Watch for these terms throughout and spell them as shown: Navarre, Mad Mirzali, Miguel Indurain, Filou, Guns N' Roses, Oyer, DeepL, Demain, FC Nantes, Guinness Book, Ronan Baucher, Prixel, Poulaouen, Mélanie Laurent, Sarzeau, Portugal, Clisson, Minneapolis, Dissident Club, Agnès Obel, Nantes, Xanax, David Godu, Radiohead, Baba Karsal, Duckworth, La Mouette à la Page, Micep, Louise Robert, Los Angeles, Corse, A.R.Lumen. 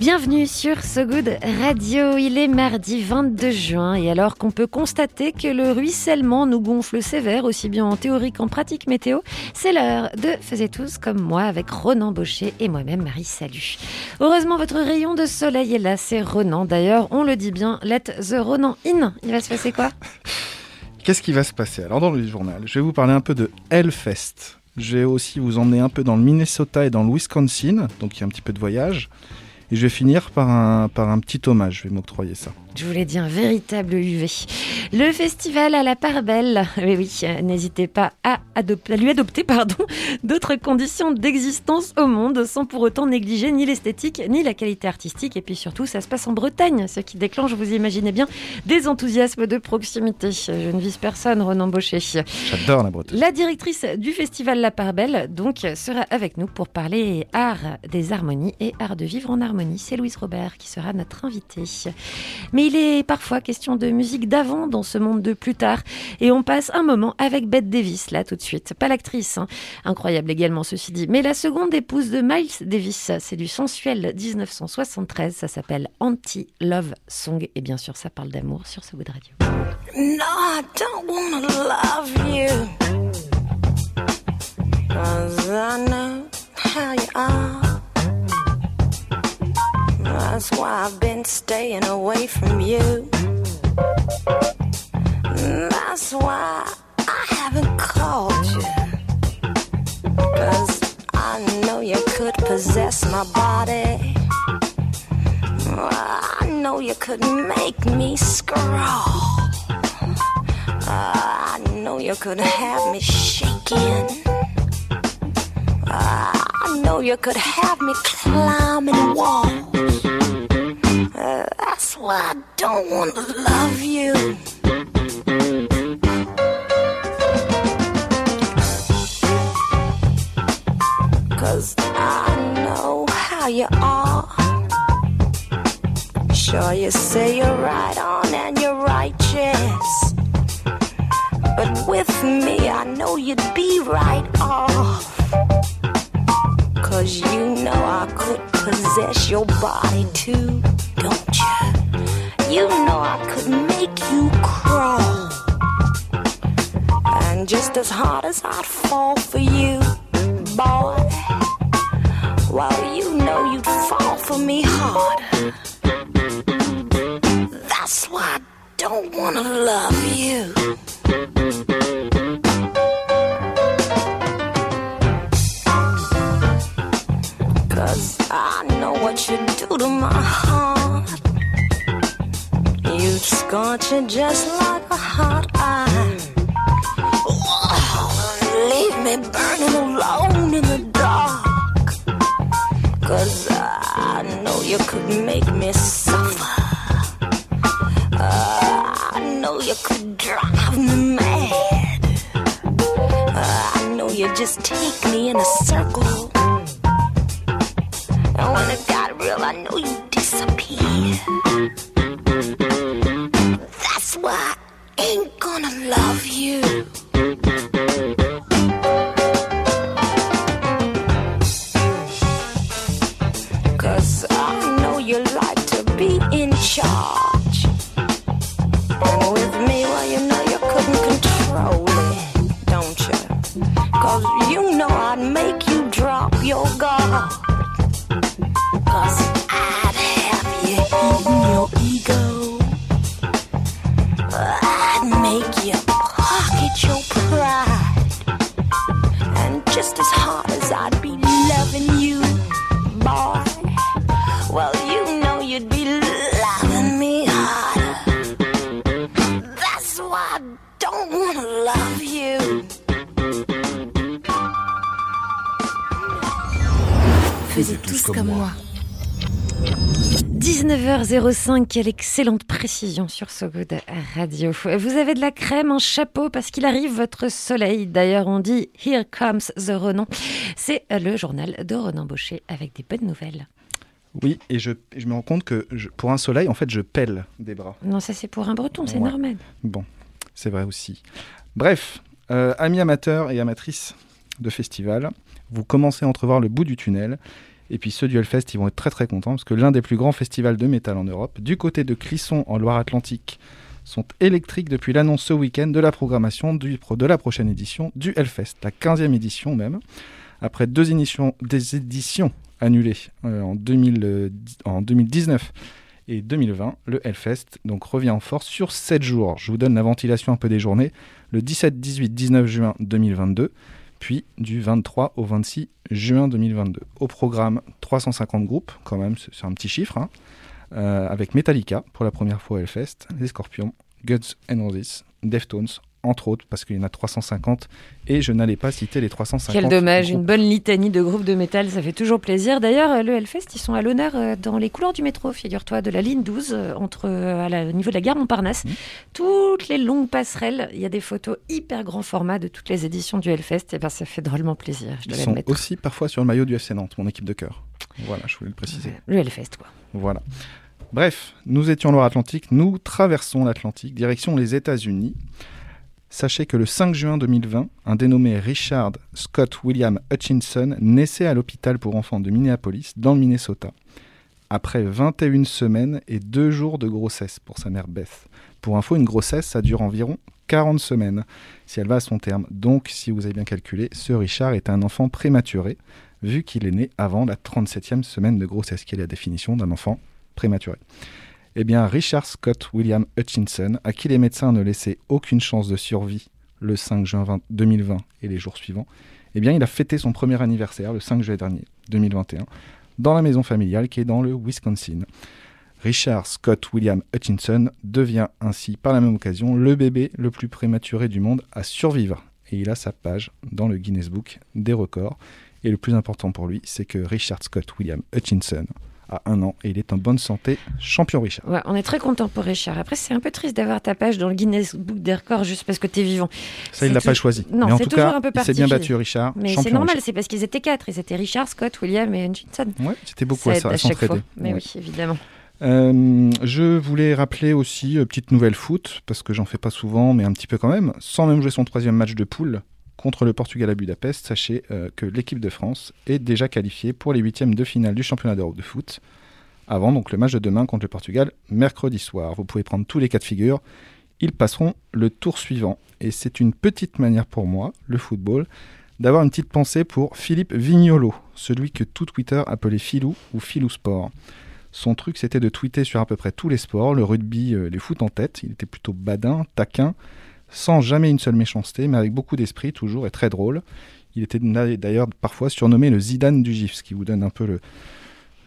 Bienvenue sur So Good Radio, il est mardi 22 juin et alors qu'on peut constater que le ruissellement nous gonfle sévère, aussi bien en théorie qu'en pratique météo, c'est l'heure de Faisait tous comme moi avec Ronan Baucher et moi-même Marie Salut. Heureusement votre rayon de soleil est là, c'est Ronan d'ailleurs, on le dit bien, let the Ronan in, il va se passer quoi ? Qu'est-ce qui va se passer ? Alors dans le journal, je vais vous parler un peu de Hellfest, je vais aussi vous emmener un peu dans le Minnesota et dans le Wisconsin, donc il y a un petit peu de voyage. Et je vais finir par un petit hommage, je vais m'octroyer ça. Je vous l'ai dit, un véritable UV. Le festival à la part belle. Oui, n'hésitez pas à lui adopter d'autres conditions d'existence au monde, sans pour autant négliger ni l'esthétique, ni la qualité artistique. Et puis surtout, ça se passe en Bretagne, ce qui déclenche, vous imaginez bien, des enthousiasmes de proximité. Je ne vise personne, Ronan Baucher. J'adore la Bretagne. La directrice du festival La Part Belle, donc, sera avec nous pour parler art des harmonies et art de vivre en harmonie. C'est Louise Robert qui sera notre invitée. Mais il est parfois question de musique d'avant dans ce monde de plus tard. Et on passe un moment avec Bette Davis, là, tout de suite. Pas l'actrice, hein. Incroyable également, ceci dit. Mais la seconde épouse de Miles Davis, c'est du sensuel 1973. Ça s'appelle Anti-Love Song. Et bien sûr, ça parle d'amour sur So Good Radio. No, I don't wanna love you, 'cause I know how you are. That's why I've been staying away from you. That's why I haven't called you, 'cause I know you could possess my body. I know you could make me scrawl. I know you could have me shaking. I know you could have me climbing walls. That's why I don't want to love you. Cause I know how you are. Sure, you say you're right on and you're righteous, but with me I know you'd be right off. 'Cause you know I could possess your body too, don't you? You know I could make you crawl, and just as hard as I'd fall for you, boy, well, you know you'd fall for me hard. That's why I don't wanna love you. I know what you do to my heart. You scorch it just like a hot iron. Leave me burning alone in the dark, 'cause I know you could make me suffer. I know you could drive me mad. I know you just take me in a circle. And when it got real, I know you'd disappear. That's why I ain't gonna love you. 'Cause I know you like to be in charge, and with me, well, you know you couldn't control it, don't you? 'Cause you know I'd make you drop your guard. 'Cause I'd have you eating your ego. I'd make you pocket your pride. And just as hard as I'd be loving you, boy, well, you know you'd be loving me harder. That's why I don't want to love you. Faisais tous comme moi. 19h05, quelle excellente précision sur So Good Radio. Vous avez de la crème, un chapeau, parce qu'il arrive votre soleil. D'ailleurs, on dit « Here comes the Ronan ». C'est le journal de Ronan Baucher avec des bonnes nouvelles. Oui, et je me rends compte que pour un soleil, en fait, je pèle des bras. Non, ça c'est pour un breton, c'est normal. Bon, c'est vrai aussi. Bref, amis amateurs et amatrices de festival, vous commencez à entrevoir le bout du tunnel. Et puis ceux du Hellfest, ils vont être très très contents parce que l'un des plus grands festivals de métal en Europe, du côté de Clisson en Loire-Atlantique, sont électriques depuis l'annonce ce week-end de la programmation de la prochaine édition du Hellfest, la 15e édition même. Après deux éditions annulées en 2019 et 2020, le Hellfest donc revient en force sur 7 jours. Je vous donne la ventilation un peu des journées, le 17, 18, 19 juin 2022. Puis du 23 au 26 juin 2022. Au programme, 350 groupes, quand même, c'est un petit chiffre, hein, avec Metallica, pour la première fois au Hellfest, les Scorpions, Guns N' Roses, Deftones, entre autres, parce qu'il y en a 350, et je n'allais pas citer les 350. Quel dommage, groupes. Une bonne litanie de groupes de métal, ça fait toujours plaisir. D'ailleurs, le Hellfest, ils sont à l'honneur dans les couloirs du métro, figure-toi, de la ligne 12, au niveau de la gare Montparnasse. Toutes les longues passerelles, il y a des photos hyper grand format de toutes les éditions du Hellfest, et ben, ça fait drôlement plaisir, je dois l'admettre. Ils sont aussi parfois sur le maillot du FC Nantes, mon équipe de cœur. Voilà, je voulais le préciser. Le Hellfest, quoi. Voilà. Bref, nous étions en Loire-Atlantique, nous traversons l'Atlantique, direction les États-Unis. Sachez que le 5 juin 2020, un dénommé Richard Scott William Hutchinson naissait à l'hôpital pour enfants de Minneapolis, dans le Minnesota, après 21 semaines et 2 jours de grossesse pour sa mère Beth. Pour info, une grossesse, ça dure environ 40 semaines, si elle va à son terme. Donc, si vous avez bien calculé, ce Richard est un enfant prématuré, vu qu'il est né avant la 37e semaine de grossesse, qui est la définition d'un enfant prématuré. Eh bien, Richard Scott William Hutchinson, à qui les médecins ne laissaient aucune chance de survie le 5 juin 2020 et les jours suivants, eh bien, il a fêté son premier anniversaire le 5 juillet dernier, 2021, dans la maison familiale qui est dans le Wisconsin. Richard Scott William Hutchinson devient ainsi, par la même occasion, le bébé le plus prématuré du monde à survivre. Et il a sa page dans le Guinness Book des records. Et le plus important pour lui, c'est que Richard Scott William Hutchinson à 1 an et il est en bonne santé, champion Richard. Ouais, on est très content pour Richard. Après, c'est un peu triste d'avoir ta page dans le Guinness Book des records juste parce que t'es vivant. Ça, il l'a pas choisi. Non, mais en tout cas, il s'est bien battu, Richard. Mais champion, c'est normal, Richard. C'est parce qu'ils étaient 4. Ils étaient Richard, Scott, William et Hutchinson. Ouais, c'était beaucoup ça à s'entraider. Mais ouais. Oui, évidemment. Je voulais rappeler aussi petite nouvelle foot parce que j'en fais pas souvent, mais un petit peu quand même. Sans même jouer son 3e match de poule contre le Portugal à Budapest, sachez que l'équipe de France est déjà qualifiée pour les 8e de finale du championnat d'Europe de foot, avant donc le match de demain contre le Portugal, mercredi soir. Vous pouvez prendre tous les cas de figure, ils passeront le tour suivant. Et c'est une petite manière pour moi, le football, d'avoir une petite pensée pour Philippe Vignolo, celui que tout Twitter appelait Filou ou Filou Sport. Son truc, c'était de tweeter sur à peu près tous les sports, le rugby, les foot en tête, il était plutôt badin, taquin, sans jamais une seule méchanceté, mais avec beaucoup d'esprit toujours et très drôle. Il était d'ailleurs parfois surnommé le Zidane du GIF, ce qui vous donne un peu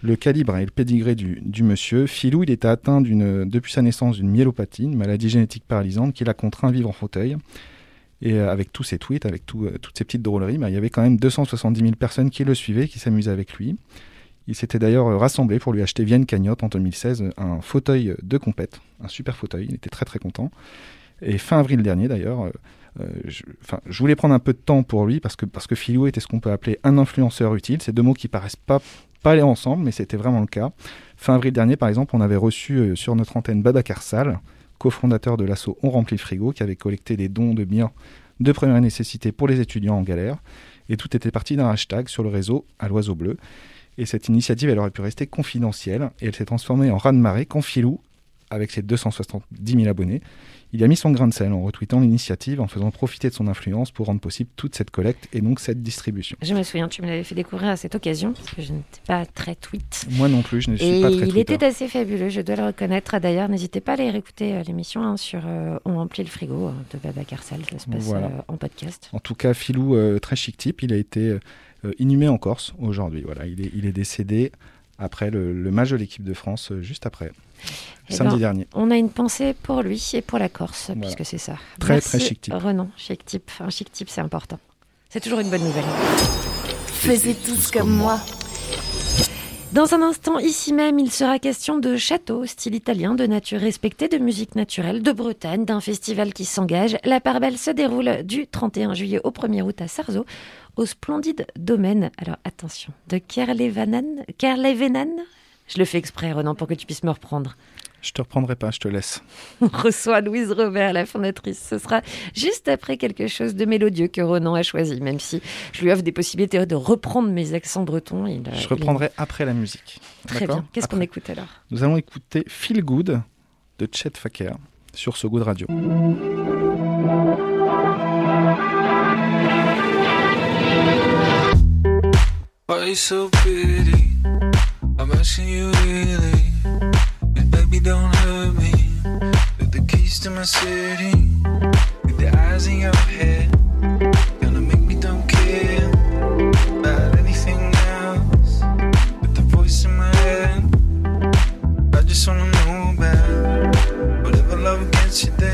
le calibre et le pédigré du monsieur. Filou, il était atteint depuis sa naissance d'une myélopathie, une maladie génétique paralysante qui l'a contraint à vivre en fauteuil. Et avec tous ses tweets, avec toutes ses petites drôleries, il y avait quand même 270 000 personnes qui le suivaient, qui s'amusaient avec lui. Ils s'étaient d'ailleurs rassemblés pour lui acheter via une cagnotte en 2016 un fauteuil de compète, un super fauteuil, il était très très content. Et fin avril dernier d'ailleurs, je voulais prendre un peu de temps pour lui parce que Filou était ce qu'on peut appeler un influenceur utile. C'est deux mots qui paraissent pas aller ensemble, mais c'était vraiment le cas. Fin avril dernier, par exemple, on avait reçu sur notre antenne Baba Karsal, cofondateur de l'asso On Remplit Frigo, qui avait collecté des dons de biens de première nécessité pour les étudiants en galère. Et tout était parti d'un hashtag sur le réseau à l'oiseau bleu. Et cette initiative, elle aurait pu rester confidentielle et elle s'est transformée en raz-de-marée quand Filou, avec ses 270 000 abonnés, il a mis son grain de sel en retweetant l'initiative, en faisant profiter de son influence pour rendre possible toute cette collecte et donc cette distribution. Je me souviens, tu me l'avais fait découvrir à cette occasion, parce que je n'étais pas très tweet. Moi non plus, je ne suis pas très tweeter. Et il était assez fabuleux, je dois le reconnaître. D'ailleurs, n'hésitez pas à aller réécouter l'émission sur On remplit le frigo de Baba Karsal, ça se passe en podcast. En tout cas, Filou, très chic type, il a été inhumé en Corse aujourd'hui. Voilà, il est décédé après le match de l'équipe de France, juste après. Et samedi dernier. On a une pensée pour lui et pour la Corse, puisque c'est ça. Très, merci, très chic type. Renan, chic type. Un chic type, c'est important. C'est toujours une bonne nouvelle. Faisez tous comme moi. Dans un instant, ici même, il sera question de châteaux, style italien, de nature respectée, de musique naturelle, de Bretagne, d'un festival qui s'engage. La part belle se déroule du 31 juillet au 1er août à Sarzeau, au splendide domaine, alors attention, de Kerlevenan. Je le fais exprès, Renan, pour que tu puisses me reprendre. Je te reprendrai pas, je te laisse. On reçoit Louise Robert, la fondatrice. Ce sera juste après quelque chose de mélodieux que Renan a choisi, même si je lui offre des possibilités de reprendre mes accents bretons. Je reprendrai après la musique. Très bien. Qu'est-ce qu'on écoute alors ? Nous allons écouter Feel Good de Chet Faker sur So Good Radio. Why are you so pretty? I'm asking you really. Baby, don't hurt me. With the keys to my city, with the eyes in your head, gonna make me don't care about anything else. With the voice in my head, I just wanna know about whatever love gets you there.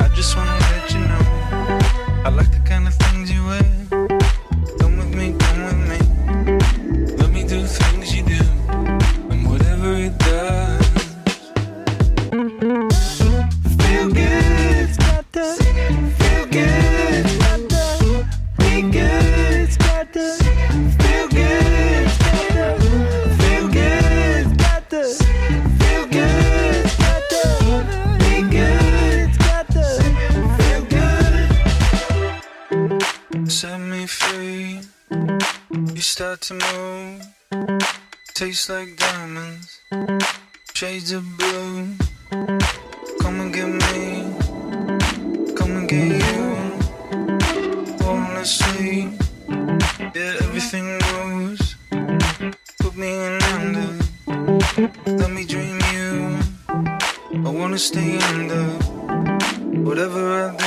I just wanna let you know I like the kind of things you wear. Come with me. Let me do things you do, and whatever it does. Start to move, taste like diamonds, shades of blue. Come and get me, come and get you. Falling asleep, yeah, everything goes. Put me in under, let me dream you. I wanna stay under, whatever I do.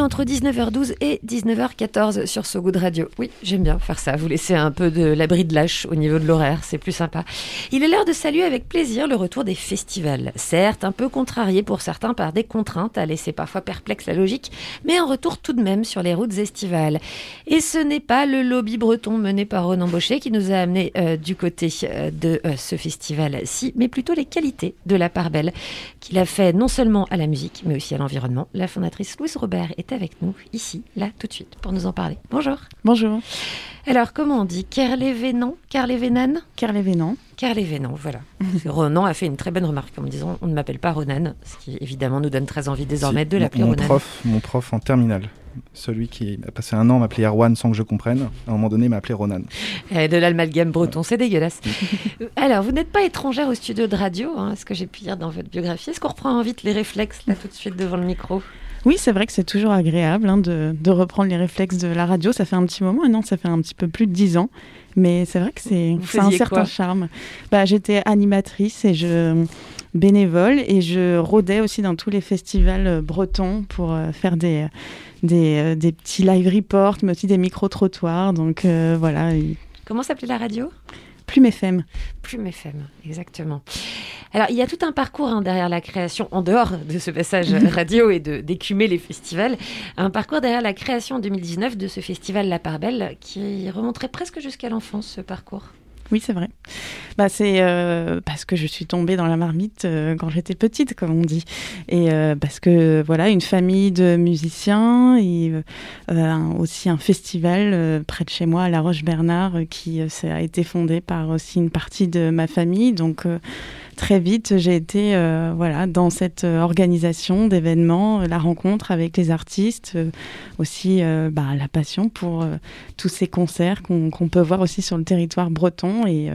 Entre 19h12 et 19h14 sur So Good Radio. Oui, j'aime bien faire ça, vous laisser un peu de l'abri de lâche au niveau de l'horaire, c'est plus sympa. Il est l'heure de saluer avec plaisir le retour des festivals. Certes, un peu contrarié pour certains par des contraintes à laisser parfois perplexe la logique, mais un retour tout de même sur les routes estivales. Et ce n'est pas le lobby breton mené par Ronan Baucher qui nous a amené du côté de ce festival-ci, mais plutôt les qualités de la part belle qu'il a fait non seulement à la musique, mais aussi à l'environnement. La fondatrice Louise Robert est avec nous, ici, là, tout de suite, pour nous en parler. Bonjour. Bonjour. Alors, comment on dit ? Kerlevenan, voilà. Renan a fait une très bonne remarque en me disant, on ne m'appelle pas Ronan, ce qui, évidemment, nous donne très envie désormais de l'appeler Ronan. Mon prof en terminale, celui qui a passé un an m'appelait Erwan sans que je comprenne, à un moment donné, m'appelait Ronan. Et de l'amalgame breton, ouais. C'est dégueulasse. Alors, vous n'êtes pas étrangère au studio de radio, hein, ce que j'ai pu lire dans votre biographie. Est-ce qu'on reprend vite les réflexes, là, tout de suite, devant le micro ? Oui, c'est vrai que c'est toujours agréable hein, de reprendre les réflexes de la radio. Ça fait un petit moment, ça fait un petit peu plus de 10 ans. Mais c'est vrai que c'est un certain charme. J'étais animatrice et bénévole et je rôdais aussi dans tous les festivals bretons pour faire des petits live reports, mais aussi des micro-trottoirs. Donc voilà. Comment s'appelait la radio ? Plume FM. Plume FM, exactement. Alors, il y a tout un parcours derrière la création, en dehors de ce passage radio et d'écumer les festivals, un parcours derrière la création en 2019 de ce festival La Part Belle qui remonterait presque jusqu'à l'enfance, ce parcours. Oui, c'est vrai. C'est parce que je suis tombée dans la marmite quand j'étais petite, comme on dit. Et parce que, voilà, une famille de musiciens et aussi un festival près de chez moi, à La Roche-Bernard, qui a été fondé par aussi une partie de ma famille. Donc, très vite, j'ai été dans cette organisation d'événements, la rencontre avec les artistes, aussi la passion pour tous ces concerts qu'on peut voir aussi sur le territoire breton. Et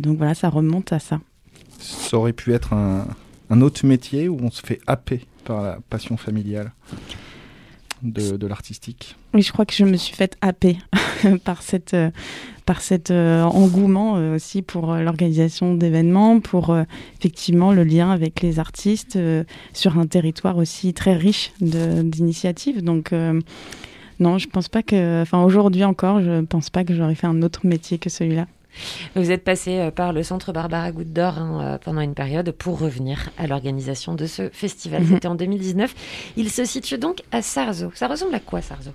donc voilà, ça remonte à ça. Ça aurait pu être un autre métier où on se fait happer par la passion familiale de l'artistique. Oui, je crois que je me suis faite happer par cet engouement aussi pour l'organisation d'événements, pour effectivement le lien avec les artistes sur un territoire aussi très riche d'initiatives. Donc non, je pense pas que... Enfin, aujourd'hui encore, je pense pas que j'aurais fait un autre métier que celui-là. Vous êtes passé par le centre Barbara Goutte-d'Or pendant une période pour revenir à l'organisation de ce festival. C'était en 2019. Il se situe donc à Sarzeau. Ça ressemble à quoi, Sarzeau ?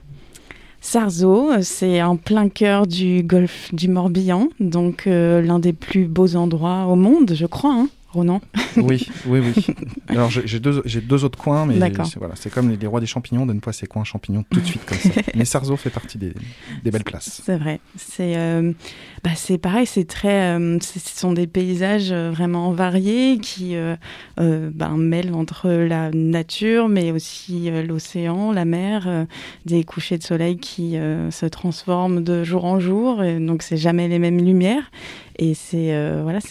Sarzeau, c'est en plein cœur du golfe du Morbihan, donc l'un des plus beaux endroits au monde, je crois, hein, Ronan ? Oui. Alors j'ai deux autres coins, mais c'est comme les rois des champignons, de ne pas ces coins champignons tout de suite comme ça. Mais Sarzeau fait partie des belles places. C'est vrai. C'est pareil, c'est très. Ce sont des paysages vraiment variés qui mêlent entre la nature, mais aussi l'océan, la mer, des couchers de soleil qui se transforment de jour en jour. Et donc c'est jamais les mêmes lumières. Et c'est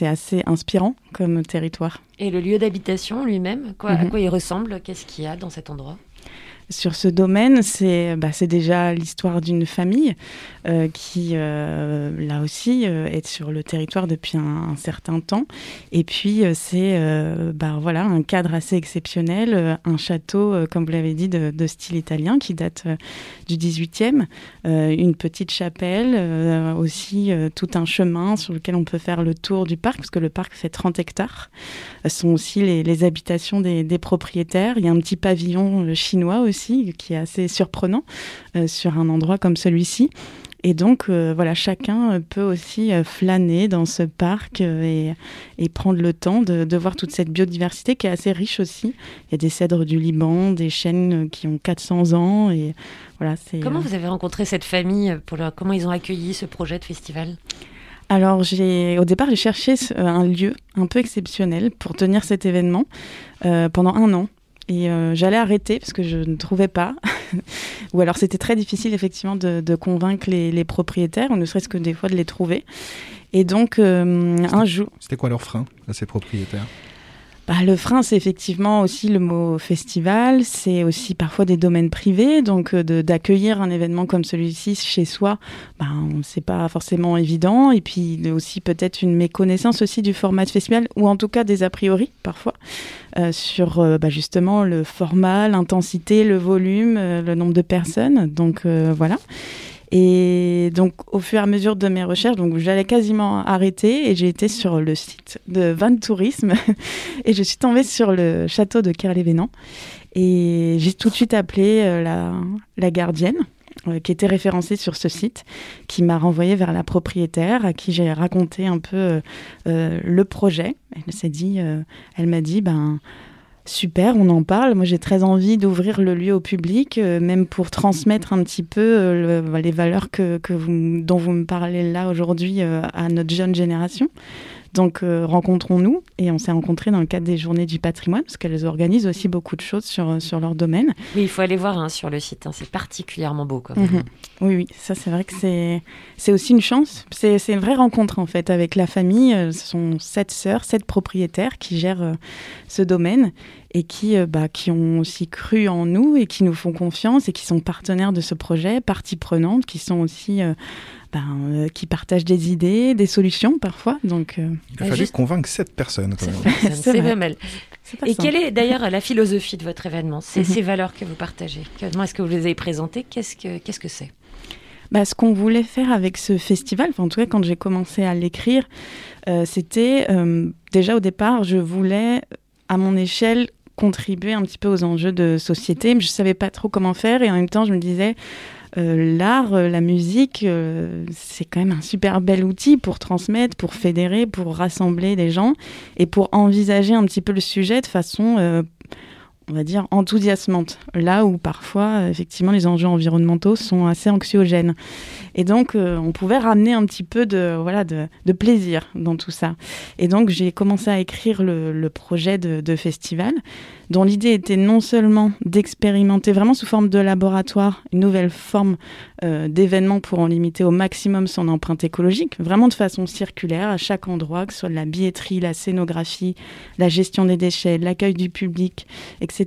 assez inspirant comme territoire. Et le lieu d'habitation lui-même, à quoi il ressemble ? Qu'est-ce qu'il y a dans cet endroit ? Sur ce domaine, c'est déjà l'histoire d'une famille qui, là aussi, est sur le territoire depuis un certain temps. Et puis, c'est un cadre assez exceptionnel, un château, comme vous l'avez dit, de style italien qui date du 18e, une petite chapelle, aussi tout un chemin sur lequel on peut faire le tour du parc, parce que le parc fait 30 hectares. Ce sont aussi les habitations des propriétaires. Il y a un petit pavillon chinois aussi, qui est assez surprenant sur un endroit comme celui-ci. Et donc, chacun peut aussi flâner dans ce parc et prendre le temps de voir toute cette biodiversité qui est assez riche aussi. Il y a des cèdres du Liban, des chênes qui ont 400 ans. Et voilà, c'est... Comment vous avez rencontré cette famille Comment ils ont accueilli ce projet de festival ? Alors, au départ, j'ai cherché un lieu un peu exceptionnel pour tenir cet événement pendant un an. Et j'allais arrêter parce que je ne trouvais pas. Ou alors c'était très difficile effectivement de convaincre les propriétaires, ou ne serait-ce que des fois de les trouver. Et donc un jour... C'était quoi leur frein à ces propriétaires ? Le frein, c'est effectivement aussi le mot festival, c'est aussi parfois des domaines privés, donc d'accueillir un événement comme celui-ci chez soi, c'est pas forcément évident, et puis aussi peut-être une méconnaissance aussi du format de festival, ou en tout cas des a priori parfois, sur justement le format, l'intensité, le volume, le nombre de personnes, donc voilà. Et donc, au fur et à mesure de mes recherches, donc j'allais quasiment arrêter et j'ai été sur le site de Van Tourisme et je suis tombée sur le château de Kerlevenan et j'ai tout de suite appelé la gardienne qui était référencée sur ce site, qui m'a renvoyée vers la propriétaire à qui j'ai raconté un peu le projet. Elle m'a dit... Super, on en parle. Moi, j'ai très envie d'ouvrir le lieu au public, même pour transmettre un petit peu les valeurs dont vous me parlez là aujourd'hui à notre jeune génération. Donc, rencontrons-nous. Et on s'est rencontrés dans le cadre des Journées du patrimoine, parce qu'elles organisent aussi beaucoup de choses sur leur domaine. Oui, il faut aller voir sur le site. C'est particulièrement beau, quand même. Oui, ça, c'est vrai que c'est aussi une chance. C'est une vraie rencontre, en fait, avec la famille. Ce sont 7 propriétaires qui gèrent ce domaine et qui ont aussi cru en nous et qui nous font confiance et qui sont partenaires de ce projet, parties prenantes, qui sont aussi... qui partagent des idées, des solutions parfois. Donc, il a fallu convaincre 7 personnes. Quand même. C'est pas mal. Et quelle est d'ailleurs la philosophie de votre événement ? Ces valeurs que vous partagez ? Comment est-ce que vous les avez présentées ? Qu'est-ce que c'est ? Ce qu'on voulait faire avec ce festival, en tout cas quand j'ai commencé à l'écrire, c'était déjà au départ, je voulais à mon échelle contribuer un petit peu aux enjeux de société, mais je ne savais pas trop comment faire et en même temps je me disais l'art, la musique, c'est quand même un super bel outil pour transmettre, pour fédérer, pour rassembler des gens et pour envisager un petit peu le sujet de façon, on va dire, enthousiasmante, là où parfois, effectivement, les enjeux environnementaux sont assez anxiogènes. Et donc, on pouvait ramener un petit peu de plaisir dans tout ça. Et donc, j'ai commencé à écrire le projet de festival, dont l'idée était non seulement d'expérimenter vraiment sous forme de laboratoire une nouvelle forme d'événement pour en limiter au maximum son empreinte écologique, vraiment de façon circulaire à chaque endroit, que ce soit de la billetterie, la scénographie, la gestion des déchets, l'accueil du public, etc.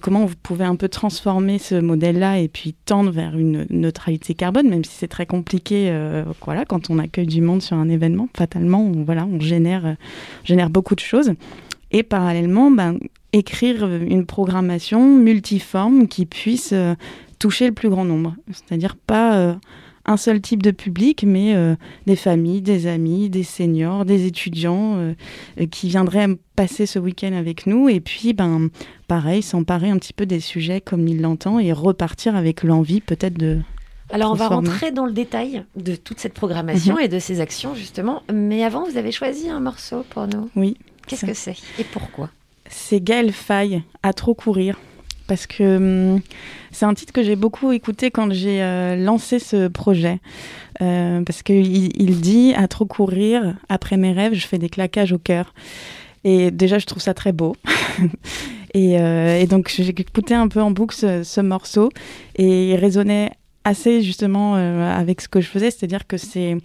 Comment vous pouvez un peu transformer ce modèle-là et puis tendre vers une neutralité carbone, même si c'est très compliqué quand on accueille du monde sur un événement. Fatalement, on génère beaucoup de choses. Et parallèlement, écrire une programmation multiforme qui puisse toucher le plus grand nombre. C'est-à-dire pas un seul type de public, mais des familles, des amis, des seniors, des étudiants qui viendraient passer ce week-end avec nous et puis, pareil, s'emparer un petit peu des sujets comme il l'entend et repartir avec l'envie peut-être de... Alors, on va rentrer dans le détail de toute cette programmation et de ces actions, justement. Mais avant, vous avez choisi un morceau pour nous. Oui. Qu'est-ce que c'est et pourquoi ? C'est Gaël Faye, À trop courir. Parce que c'est un titre que j'ai beaucoup écouté quand j'ai lancé ce projet. Parce qu'il dit « À trop courir, après mes rêves, je fais des claquages au cœur ». Et déjà, je trouve ça très beau. et donc, j'ai écouté un peu en boucle ce morceau. Et il résonnait assez justement avec ce que je faisais. C'est-à-dire que c'est...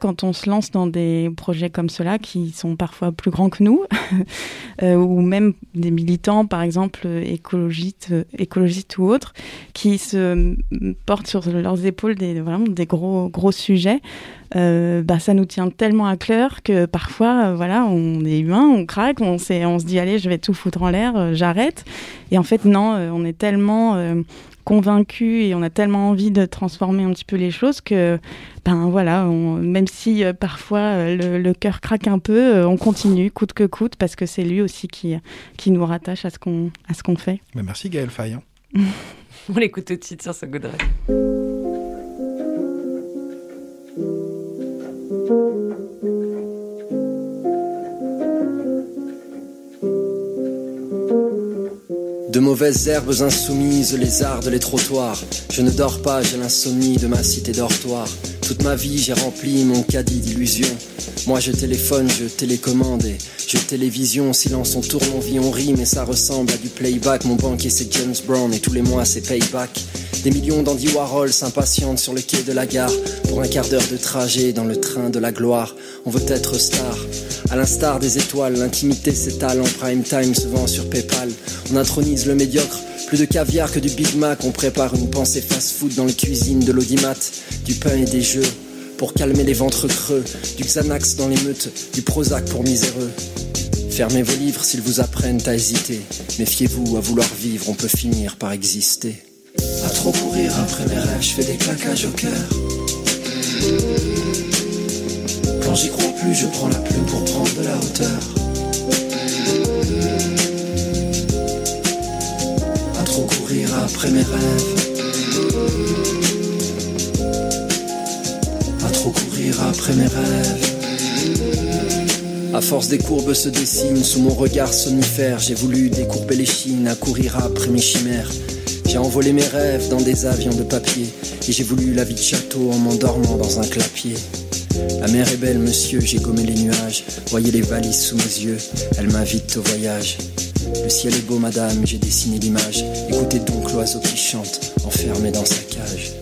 quand on se lance dans des projets comme ceux-là, qui sont parfois plus grands que nous, ou même des militants, par exemple, écologistes ou autres, qui se portent sur leurs épaules des gros sujets, ça nous tient tellement à cœur que parfois, on est humain, on craque, on se dit, allez, je vais tout foutre en l'air, j'arrête. Et en fait, non, on est tellement convaincus et on a tellement envie de transformer un petit peu les choses que, même si parfois le cœur craque un peu, on continue coûte que coûte parce que c'est lui aussi qui nous rattache à ce qu'on fait. Merci Gaël Faye. On l'écoute tout de suite sur So Good Radio. De mauvaises herbes insoumises lézardent les trottoirs. Je ne dors pas, j'ai l'insomnie de ma cité dortoir. Toute ma vie j'ai rempli mon caddie d'illusions. Moi je téléphone, je télécommande et je télévision. Silence, on tourne, on vit, on rit, mais ça ressemble à du playback. Mon banquier c'est James Brown et tous les mois c'est payback. Des millions d'Andy Warhol s'impatientent sur le quai de la gare pour un quart d'heure de trajet dans le train de la gloire. On veut être star, à l'instar des étoiles. L'intimité s'étale en prime time, se vend sur Paypal. On intronise le médiocre. Plus de caviar que du Big Mac, on prépare une pensée fast-food dans les cuisines de l'audimat, du pain et des jeux pour calmer les ventres creux, du Xanax dans les meutes, du Prozac pour miséreux. Fermez vos livres s'ils vous apprennent à hésiter, méfiez-vous à vouloir vivre, on peut finir par exister. À trop courir après mes rêves, je fais des claquages au cœur. Quand j'y crois plus, je prends la plume pour prendre de la hauteur. Courir après mes rêves. À trop courir après mes rêves. À force des courbes se dessinent sous mon regard somnifère. J'ai voulu décourber les chines à courir après mes chimères. J'ai envolé mes rêves dans des avions de papier et j'ai voulu la vie de château en m'endormant dans un clapier. La mer est belle monsieur, j'ai gommé les nuages. Voyez les valises sous mes yeux, elles m'invitent au voyage. Le ciel est beau madame, j'ai dessiné l'image. Écoutez donc l'oiseau qui chante, enfermé dans sa cage.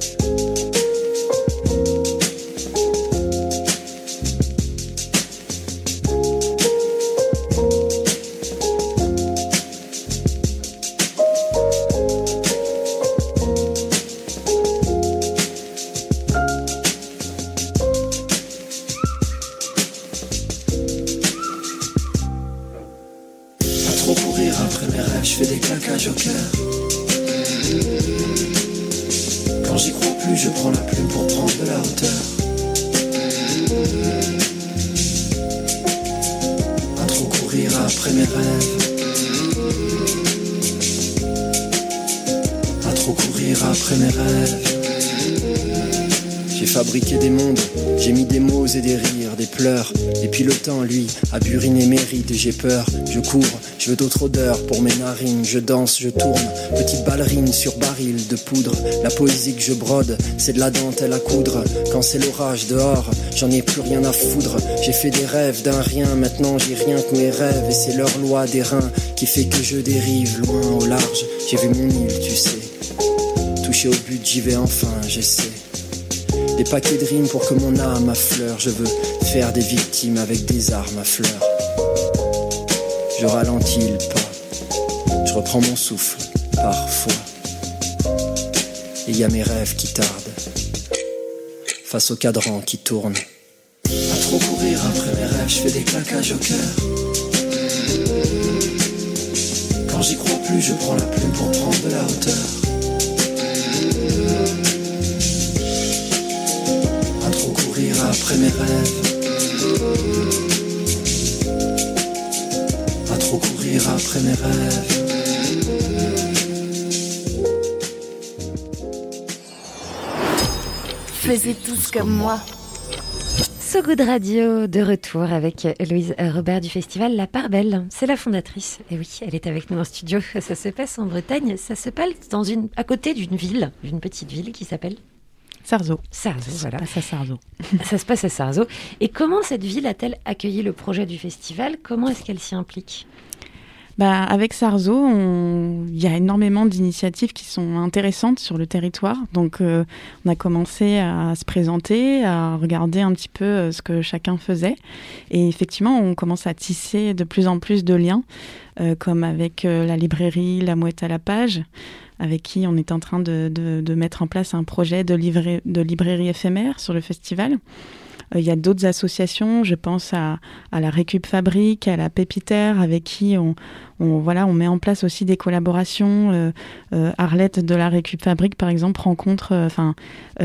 Quand j'y crois plus, je prends la plume pour prendre de la hauteur. Un trop courir après mes rêves. Un trop courir après mes rêves. J'ai fabriqué des mondes, j'ai mis des mots et des rires, des pleurs. Et puis le temps, lui, a buriné mes rides et j'ai peur. Je cours, je veux d'autres odeurs pour mes narines. Je danse, je tourne, petite ballerine sur baril de poudre. La poésie que je brode, c'est de la dentelle à coudre. Quand c'est l'orage dehors, j'en ai plus rien à foudre. J'ai fait des rêves d'un rien, maintenant j'ai rien que mes rêves. Et c'est leur loi des reins qui fait que je dérive loin au large. J'ai vu mon île, tu sais. Touché au but, j'y vais enfin, j'essaie. Des paquets de rimes pour que mon âme affleure. Je veux faire des victimes avec des armes à fleurs. Je ralentis le pas. Je reprends mon souffle, parfois. Et y a mes rêves qui tardent. Face au cadran qui tourne. À trop courir après mes rêves, je fais des claquages au cœur. Quand j'y crois plus, je prends la plume pour prendre de la hauteur. Après mes rêves, à trop courir après mes rêves. Faisais tous comme moi. So Good Radio, de retour avec Louise Robert du festival La Part Belle. C'est la fondatrice, et oui, elle est avec nous en studio. Ça se passe en Bretagne, ça se passe à côté d'une ville, d'une petite ville qui s'appelle... Sarzeau, voilà. Ça se passe à Sarzeau. Et comment cette ville a-t-elle accueilli le projet du festival ? Comment est-ce qu'elle s'y implique ? Avec Sarzeau, il y a énormément d'initiatives qui sont intéressantes sur le territoire. Donc, on a commencé à se présenter, à regarder un petit peu ce que chacun faisait. Et effectivement, on commence à tisser de plus en plus de liens, comme avec la librairie La Mouette à la Page, avec qui on est en train de mettre en place un projet de librairie éphémère sur le festival. Il y a d'autres associations, je pense à la Récupfabrique, à la Pépitière, avec qui on met en place aussi des collaborations. Arlette de la Récupfabrique, par exemple,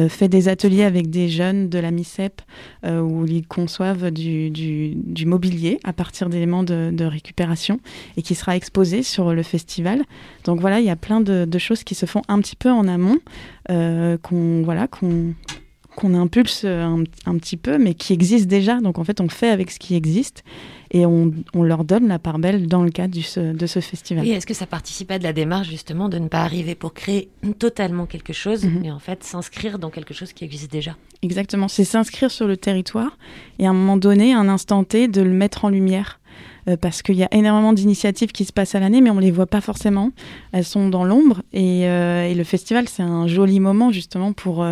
fait des ateliers avec des jeunes de la MICEP où ils conçoivent du mobilier à partir d'éléments de récupération et qui sera exposé sur le festival. Donc voilà, il y a plein de choses qui se font un petit peu en amont, qu'on impulse un petit peu, mais qui existe déjà. Donc, en fait, on fait avec ce qui existe et on leur donne la part belle dans le cadre de ce festival. Et est-ce que ça participe à de la démarche, justement, de ne pas arriver pour créer totalement quelque chose, mais en fait s'inscrire dans quelque chose qui existe déjà ? Exactement, c'est s'inscrire sur le territoire et à un moment donné, à un instant T, de le mettre en lumière. Parce qu'il y a énormément d'initiatives qui se passent à l'année, mais on ne les voit pas forcément. Elles sont dans l'ombre et le festival, c'est un joli moment justement pour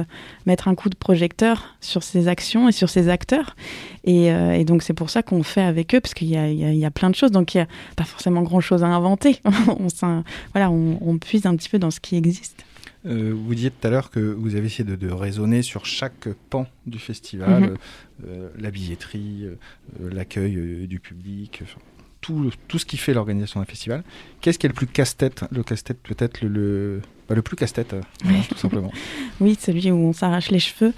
mettre un coup de projecteur sur ces actions et sur ces acteurs. Et donc, c'est pour ça qu'on fait avec eux, parce qu'il y a plein de choses. Donc, il n'y a pas forcément grand-chose à inventer. On puise un petit peu dans ce qui existe. Vous disiez tout à l'heure que vous avez essayé de raisonner sur chaque pan du festival, la billetterie, l'accueil du public, tout ce qui fait l'organisation d'un festival. Qu'est-ce qui est le plus casse-tête ? Le casse-tête peut-être le plus casse-tête, tout simplement. Oui, celui où on s'arrache les cheveux.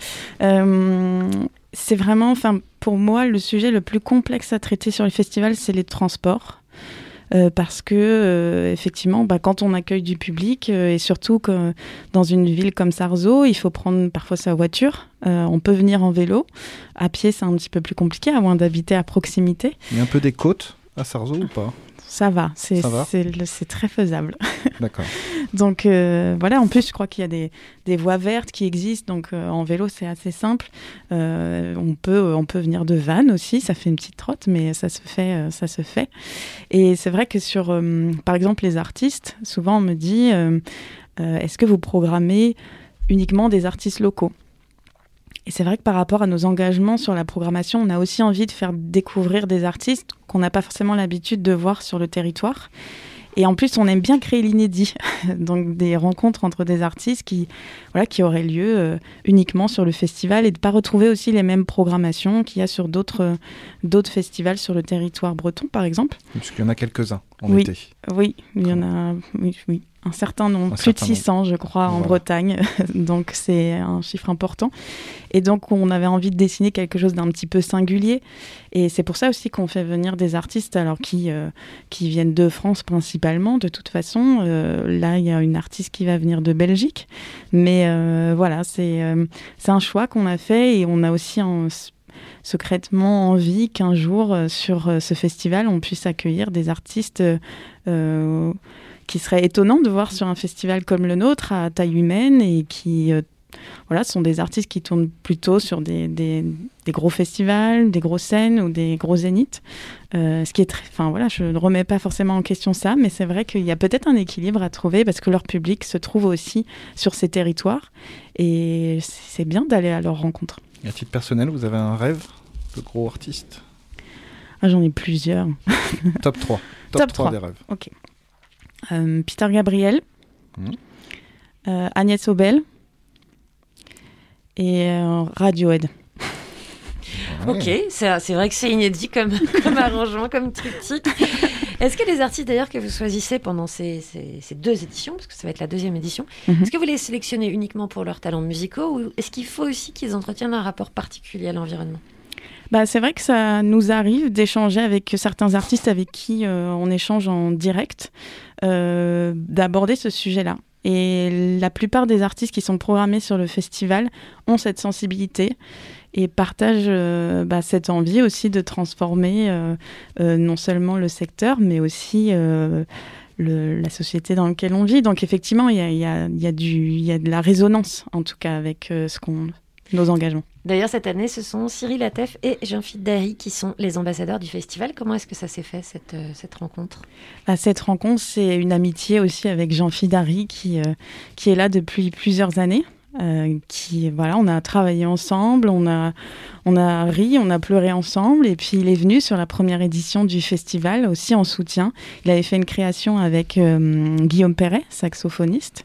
C'est vraiment, pour moi, le sujet le plus complexe à traiter sur les festivals, c'est les transports. Parce que, effectivement, quand on accueille du public, et surtout que dans une ville comme Sarzeau, il faut prendre parfois sa voiture. On peut venir en vélo. À pied, c'est un petit peu plus compliqué, à moins d'habiter à proximité. Il y a un peu des côtes à Sarzeau ou pas ? Ça va. C'est très faisable. D'accord. Donc en plus, je crois qu'il y a des voies vertes qui existent, donc en vélo, c'est assez simple. On peut venir de Vannes aussi, ça fait une petite trotte, mais ça se fait. Et c'est vrai que sur, par exemple, les artistes, souvent on me dit, est-ce que vous programmez uniquement des artistes locaux ? Et c'est vrai que par rapport à nos engagements sur la programmation, on a aussi envie de faire découvrir des artistes qu'on n'a pas forcément l'habitude de voir sur le territoire. Et en plus, on aime bien créer l'inédit, donc des rencontres entre des artistes qui auraient lieu uniquement sur le festival et de ne pas retrouver aussi les mêmes programmations qu'il y a sur d'autres festivals sur le territoire breton, par exemple. Parce qu'il y en a quelques-uns. été. Oui, il y en a un certain nombre, plus de 600 je crois, en Bretagne, donc c'est un chiffre important. Et donc on avait envie de dessiner quelque chose d'un petit peu singulier, et c'est pour ça aussi qu'on fait venir des artistes alors qui viennent de France principalement, de toute façon. Là il y a une artiste qui va venir de Belgique, mais voilà, c'est un choix qu'on a fait, et on a aussi secrètement envie qu'un jour sur ce festival on puisse accueillir des artistes qui serait étonnant de voir sur un festival comme le nôtre, à taille humaine, et qui sont des artistes qui tournent plutôt sur des gros festivals, des grosses scènes ou des gros zéniths. Je ne remets pas forcément en question ça, mais c'est vrai qu'il y a peut-être un équilibre à trouver, parce que leur public se trouve aussi sur ces territoires, et c'est bien d'aller à leur rencontre. Et à titre personnel, vous avez un rêve de gros artiste ? J'en ai plusieurs. Top 3. Top 3 des rêves. Ok. Peter Gabriel, Agnès Obel et Radiohead. Ok, c'est vrai que c'est inédit comme arrangement, comme triptyque. Est-ce que les artistes d'ailleurs que vous choisissez pendant ces deux éditions, parce que ça va être la deuxième édition, est-ce que vous les sélectionnez uniquement pour leurs talents musicaux, ou est-ce qu'il faut aussi qu'ils entretiennent un rapport particulier à l'environnement ? C'est vrai que ça nous arrive d'échanger avec certains artistes avec qui on échange en direct, d'aborder ce sujet-là. Et la plupart des artistes qui sont programmés sur le festival ont cette sensibilité et partagent cette envie aussi de transformer non seulement le secteur, mais aussi la société dans laquelle on vit. Donc effectivement, il y a de la résonance, en tout cas, avec nos engagements. D'ailleurs, cette année, ce sont Cyril Atef et Jean-Philippe Dari qui sont les ambassadeurs du festival. Comment est-ce que ça s'est fait, cette rencontre ? Cette rencontre, c'est une amitié aussi avec Jean-Philippe Dari qui est là depuis plusieurs années. On a travaillé ensemble, on a ri, on a pleuré ensemble, et puis il est venu sur la première édition du festival aussi en soutien. Il avait fait une création avec Guillaume Perret, saxophoniste.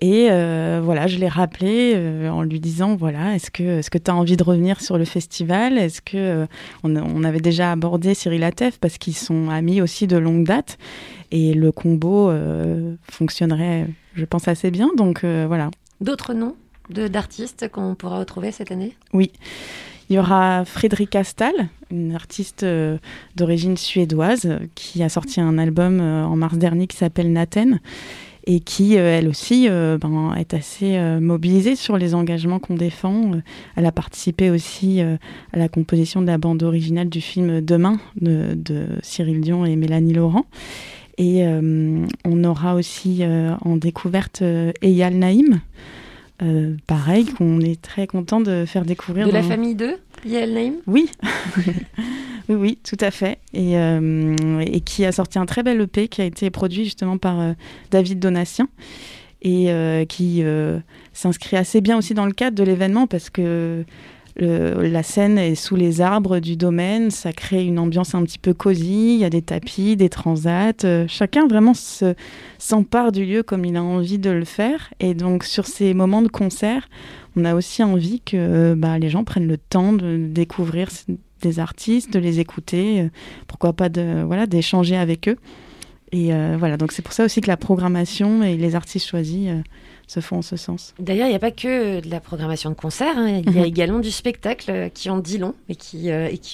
Et je l'ai rappelé en lui disant, est-ce que tu as envie de revenir sur le festival ? Est-ce que on avait déjà abordé Cyril Atef, parce qu'ils sont amis aussi de longue date, et le combo fonctionnerait, je pense, assez bien. Donc voilà. D'autres noms d'artistes qu'on pourra retrouver cette année ? Oui. Il y aura Frédéric Astal, une artiste d'origine suédoise qui a sorti un album en mars dernier qui s'appelle Nathen, et qui, elle aussi, est assez mobilisée sur les engagements qu'on défend. Elle a participé aussi à la composition de la bande originale du film Demain de Cyril Dion et Mélanie Laurent. Et on aura aussi en découverte Yael Naim, qu'on est très content de faire découvrir. De la famille de Yael Naim ? Oui. Oui, tout à fait, et qui a sorti un très bel EP qui a été produit justement par David Donatien, et qui s'inscrit assez bien aussi dans le cadre de l'événement, parce que la scène est sous les arbres du domaine, ça crée une ambiance un petit peu cosy, il y a des tapis, des transats, chacun vraiment s'empare du lieu comme il a envie de le faire, et donc sur ces moments de concert, on a aussi envie que les gens prennent le temps de découvrir des artistes, de les écouter, pourquoi pas d'échanger avec eux. Et donc c'est pour ça aussi que la programmation et les artistes choisis se font en ce sens. D'ailleurs, il n'y a pas que de la programmation de concert, hein. Il y a également du spectacle qui en dit long et qui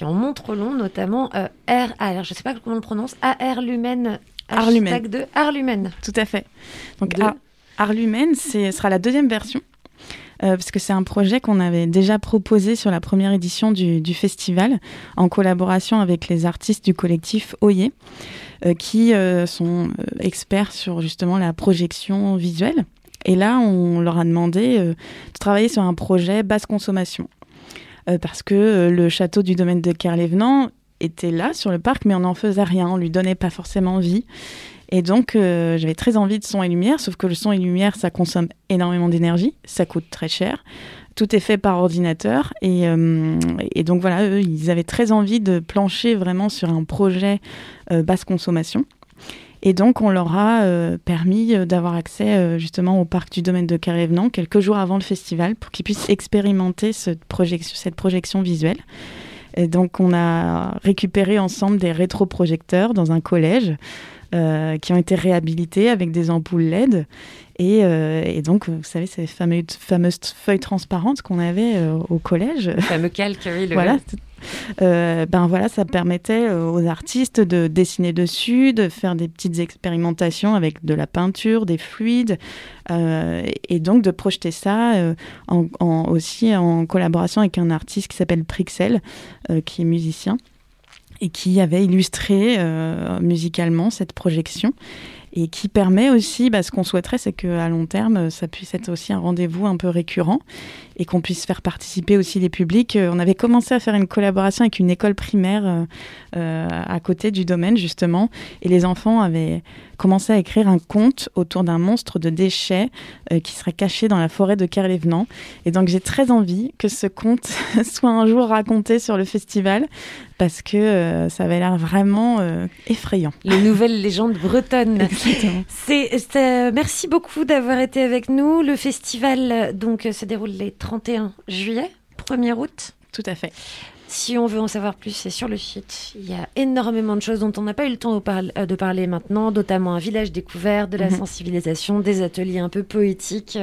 en montre long, notamment je ne sais pas comment on le prononce, A.R.Lumen, hashtag de A.R.Lumen. Tout à fait. Donc A.R.Lumen, ce sera la deuxième version. Parce que c'est un projet qu'on avait déjà proposé sur la première édition du festival, en collaboration avec les artistes du collectif Oyer, qui sont experts sur justement la projection visuelle. Et là, on leur a demandé de travailler sur un projet basse consommation, parce que le château du domaine de Kerlevenan était là sur le parc, mais on n'en faisait rien, on lui donnait pas forcément envie. Et donc, j'avais très envie de son et lumière, sauf que le son et lumière, ça consomme énormément d'énergie, ça coûte très cher, tout est fait par ordinateur. Et donc, eux, ils avaient très envie de plancher vraiment sur un projet basse consommation. Et donc, on leur a permis d'avoir accès justement au parc du domaine de Kerlevenan quelques jours avant le festival, pour qu'ils puissent expérimenter cette projection visuelle. Et donc, on a récupéré ensemble des rétroprojecteurs dans un collège, qui ont été réhabilités avec des ampoules LED. Et donc, vous savez, ces fameuses feuilles transparentes qu'on avait au collège. Le fameux calque, oui. Voilà. Ben voilà, ça permettait aux artistes de dessiner dessus, de faire des petites expérimentations avec de la peinture, des fluides, et donc de projeter ça aussi en collaboration avec un artiste qui s'appelle Prixel, qui est musicien, et qui avait illustré musicalement cette projection. Et qui permet aussi, bah, ce qu'on souhaiterait, c'est qu'à long terme, ça puisse être aussi un rendez-vous un peu récurrent et qu'on puisse faire participer aussi les publics. On avait commencé à faire une collaboration avec une école primaire à côté du domaine, justement, et les enfants avaient commencé à écrire un conte autour d'un monstre de déchets qui serait caché dans la forêt de Kerlevenan. Et donc, j'ai très envie que ce conte soit un jour raconté sur le festival parce que ça avait l'air vraiment effrayant. Les nouvelles légendes bretonnes. C'est, merci beaucoup d'avoir été avec nous. Le festival donc, se déroule les 31 juillet, 1er août. Tout à fait. Si on veut en savoir plus, c'est sur le site. Il y a énormément de choses dont on n'a pas eu le temps de parler maintenant, notamment un village découvert, de la sensibilisation, des ateliers un peu poétiques,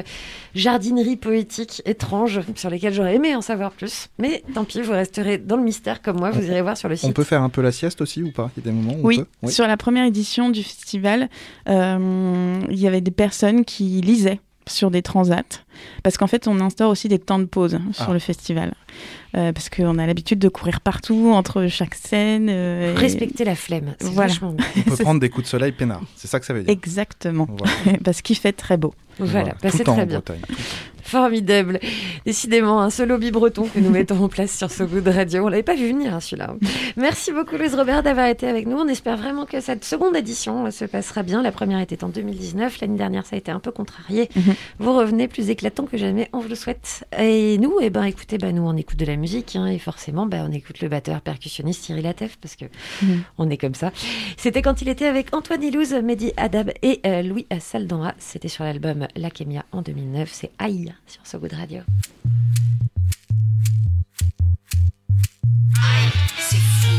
jardinerie poétique étrange, sur lesquelles j'aurais aimé en savoir plus. Mais tant pis, vous resterez dans le mystère comme moi, vous irez voir sur le site. On peut faire un peu la sieste aussi ou pas ? Il y a des moments où on peut. Oui, sur la première édition du festival, il y avait des personnes qui lisaient sur des transats, parce qu'en fait on instaure aussi des temps de pause sur le festival parce qu'on a l'habitude de courir partout entre chaque scène respecter la flemme, c'est vachement bien. On peut prendre des coups de soleil peinard, c'est ça que ça veut dire exactement, voilà. Parce qu'il fait très beau, voilà. Bah, c'est très bien. Bretagne. Formidable, décidément un seul lobby breton que nous mettons en place sur So Good Radio, on l'avait pas vu venir celui-là. Merci beaucoup Louise Robert d'avoir été avec nous, on espère vraiment que cette seconde édition se passera bien, la première était en 2019, l'année dernière ça a été un peu contrarié, vous revenez plus éclatant que jamais, on vous le souhaite. Et nous, eh ben, écoutez, ben, nous on écoute de la musique hein, et forcément ben, on écoute le batteur percussionniste Cyril Atef parce que on est comme ça. C'était Quand il était avec Antoine Ilouz, Mehdi Haddad et Louis Saldanha, c'était sur l'album La Kémia en 2009, c'est Aïe sur So Good Radio. Aïe, c'est fou.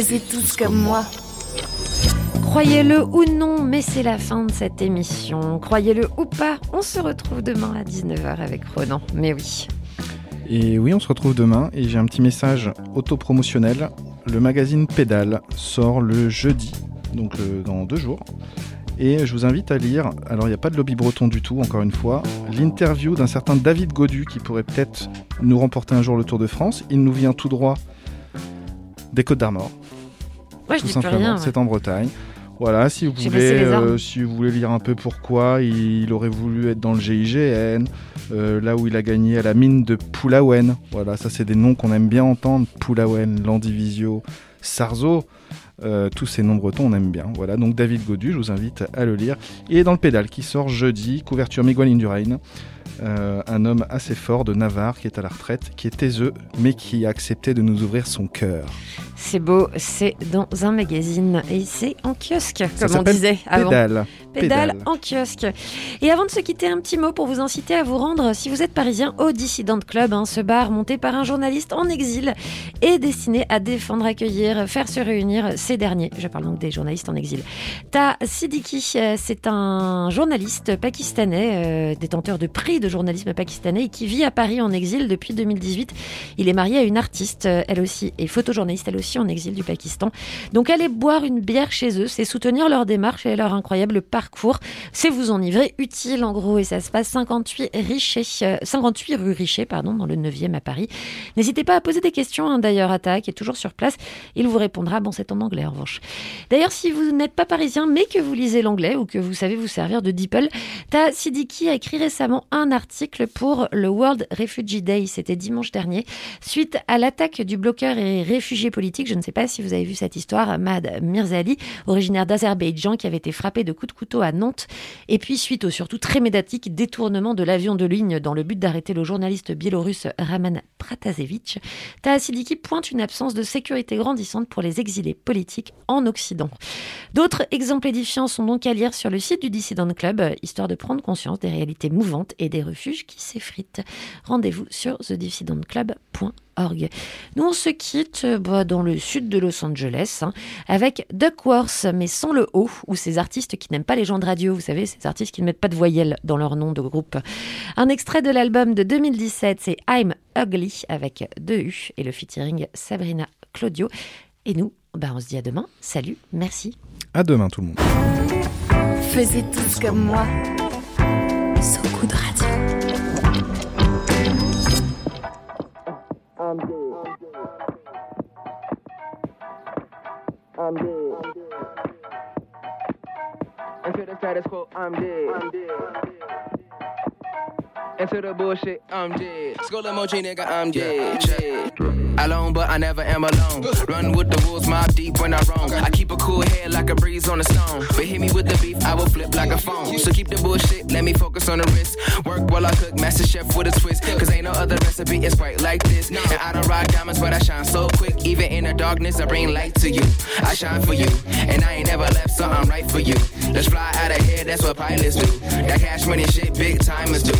faisiez tous comme moi. Croyez-le ou non, mais c'est la fin de cette émission. Croyez-le ou pas, on se retrouve demain à 19h avec Ronan. Mais oui. Et oui, on se retrouve demain. Et j'ai un petit message autopromotionnel. Le magazine Pédale sort le jeudi, donc dans 2 jours. Et je vous invite à lire, alors il n'y a pas de lobby breton du tout, encore une fois, l'interview d'un certain David Godu qui pourrait peut-être nous remporter un jour le Tour de France. Il nous vient tout droit des Côtes d'Armor. Ouais, tout je dis simplement, plus rien, ouais. C'est en Bretagne. Voilà, si vous voulez lire un peu pourquoi il aurait voulu être dans le GIGN, là où il a gagné à la mine de Poulaouen. Voilà, ça c'est des noms qu'on aime bien entendre, Poulaouen, Landivisio, Sarzeau. Tous ces noms bretons on aime bien. Voilà, donc David Godu, je vous invite à le lire. Et dans le Pédale qui sort jeudi, couverture Miguel Indurain, un homme assez fort de Navarre qui est à la retraite, qui est taiseux mais qui a accepté de nous ouvrir son cœur. C'est beau, c'est dans un magazine et c'est en kiosque, comme on disait avant. Pédale en kiosque. Et avant de se quitter, un petit mot pour vous inciter à vous rendre, si vous êtes parisien, au Dissident Club, ce bar monté par un journaliste en exil et destiné à défendre, accueillir, faire se réunir ces derniers. Je parle donc des journalistes en exil. Taz Siddiqui, c'est un journaliste pakistanais, détenteur de prix de journalisme pakistanais et qui vit à Paris en exil depuis 2018. Il est marié à une artiste, elle aussi, et photojournaliste, elle aussi, en exil du Pakistan. Donc allez boire une bière chez eux, c'est soutenir leur démarche et leur incroyable parcours, c'est vous enivrer utile en gros, et ça se passe 58 rue Richer, dans le 9e à Paris. N'hésitez pas à poser des questions d'ailleurs à Taha, qui est toujours sur place, il vous répondra, c'est en anglais en revanche. D'ailleurs, si vous n'êtes pas parisien mais que vous lisez l'anglais ou que vous savez vous servir de DeepL, Taz Siddiqui a écrit récemment un article pour le World Refugee Day, c'était dimanche dernier, suite à l'attaque du bloqueur et réfugié politique. Je ne sais pas si vous avez vu cette histoire, Mad Mirzali, originaire d'Azerbaïdjan, qui avait été frappé de coups de couteau à Nantes. Et puis, suite au surtout très médiatique détournement de l'avion de ligne dans le but d'arrêter le journaliste biélorusse Raman Pratasevitch, Taz Siddiqui pointe une absence de sécurité grandissante pour les exilés politiques en Occident. D'autres exemples édifiants sont donc à lire sur le site du Dissident Club, histoire de prendre conscience des réalités mouvantes et des refuges qui s'effritent. Rendez-vous sur thedissidentclub.org. Nous, on se quitte dans le sud de Los Angeles avec Duckworth, mais sans le O, ou ces artistes qui n'aiment pas les gens de radio, vous savez, ces artistes qui ne mettent pas de voyelles dans leur nom de groupe. Un extrait de l'album de 2017, c'est I'm Ugly avec 2 U et le featuring Sabrina Claudio. Et nous, on se dit à demain. Salut, merci. À demain tout le monde. Faisais tous comme moi. So Good Radio. I'm dead. Into the status quo, I'm dead. Into the bullshit, I'm dead. Skull emoji, nigga, I'm dead. Alone, but I never am alone. Run with the wolves, mob deep when I roam. I keep a cool head like a breeze on a stone. But hit me with the beef, I will flip like a phone. So keep the bullshit, let me focus on the wrist. Work while I cook, master chef with a twist. Cause ain't no other recipe, it's quite like this. And I don't rock diamonds, but I shine so quick. Even in the darkness, I bring light to you. I shine for you, and I ain't never left, so I'm right for you. Let's fly out of here, that's what pilots do. That cash money shit, big timers do.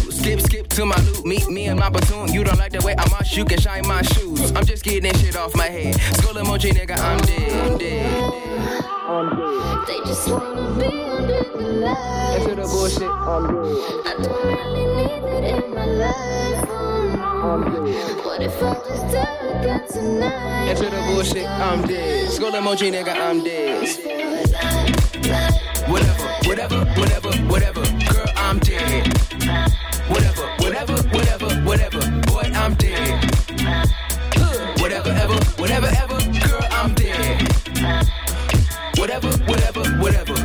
Skip to my loot, meet me in my platoon. You don't like the way I march, you can shine my shoes. I'm just getting this shit off my head. Skull emoji, nigga, I'm dead. They just wanna be under the lights. Into the bullshit, I'm dead. I don't really need it in my life, I'm dead. What if I just die again tonight? Into the bullshit, I'm dead. Skull emoji, nigga, I'm dead. Whatever, girl, I'm dead. Whatever, boy, I'm dead. Whatever, girl, I'm dead. Whatever.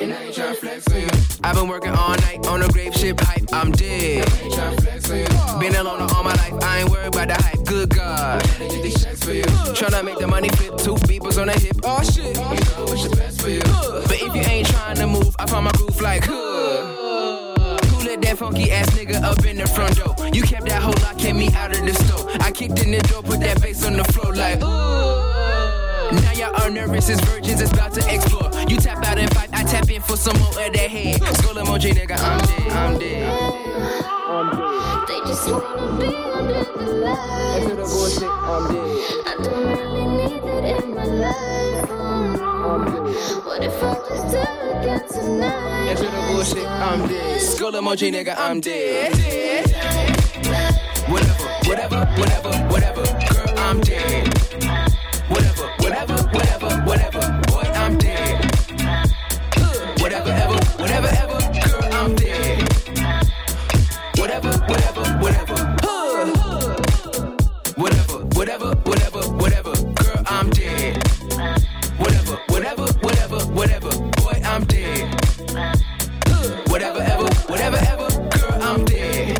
And I ain't tryna flex on you. I've been working all night on a grave ship hype. I'm dead. I ain't tryna flex on you. Been alone all my life. I ain't worried about the hype. Good God. Tryna make the money flip. 2 beepers on the hip. Oh shit. You know what's the best for you. But if you ain't tryna move, I find my groove like. That funky ass nigga up in the front door. You kept that whole lock, kept me out of the store. I kicked in the door, put that bass on the floor like ooh. Now y'all are nervous as virgins, it's about to explore. You tap out and fight, I tap in for some more of that head. Skull emoji nigga, I'm dead. They just so I'm being under the lights. If it's bullshit, I'm dead. I don't really need it in my life. What if I was dead again tonight? If it's bullshit, I'm dead. Skull emoji, nigga, I'm dead. Whatever, whatever, whatever, whatever. Girl, I'm dead. Whatever, whatever, whatever, whatever. Boy, I'm dead. Whatever, ever, whatever, ever. Girl, I'm dead. Whatever, whatever, whatever. Whatever, whatever, whatever, whatever. Girl, I'm dead. Whatever, whatever, whatever, whatever. Boy, I'm dead. Whatever, ever, whatever, ever. Girl, I'm dead.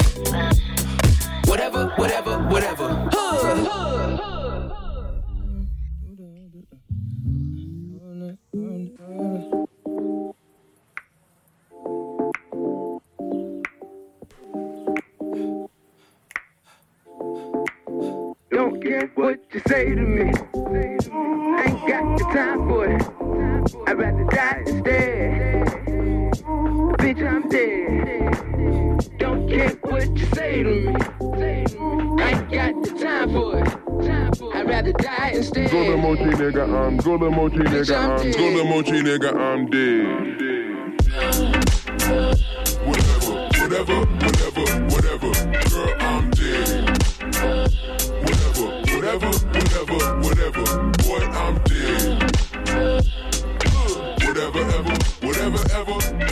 Whatever, whatever, whatever. Don't care what you say to me. I ain't got the time for it. I'd rather die instead. Bitch, I'm dead. Don't care what you say to me. I ain't got the time for it. I'd rather die instead. Go emoji, nigga, I'm. Go emoji, nigga, I'm. Go emoji, nigga, I'm dead. Whatever, whatever, whatever. Girl, I'm dead. Whatever, whatever, whatever, boy, I'm dead. Whatever, ever, whatever, ever.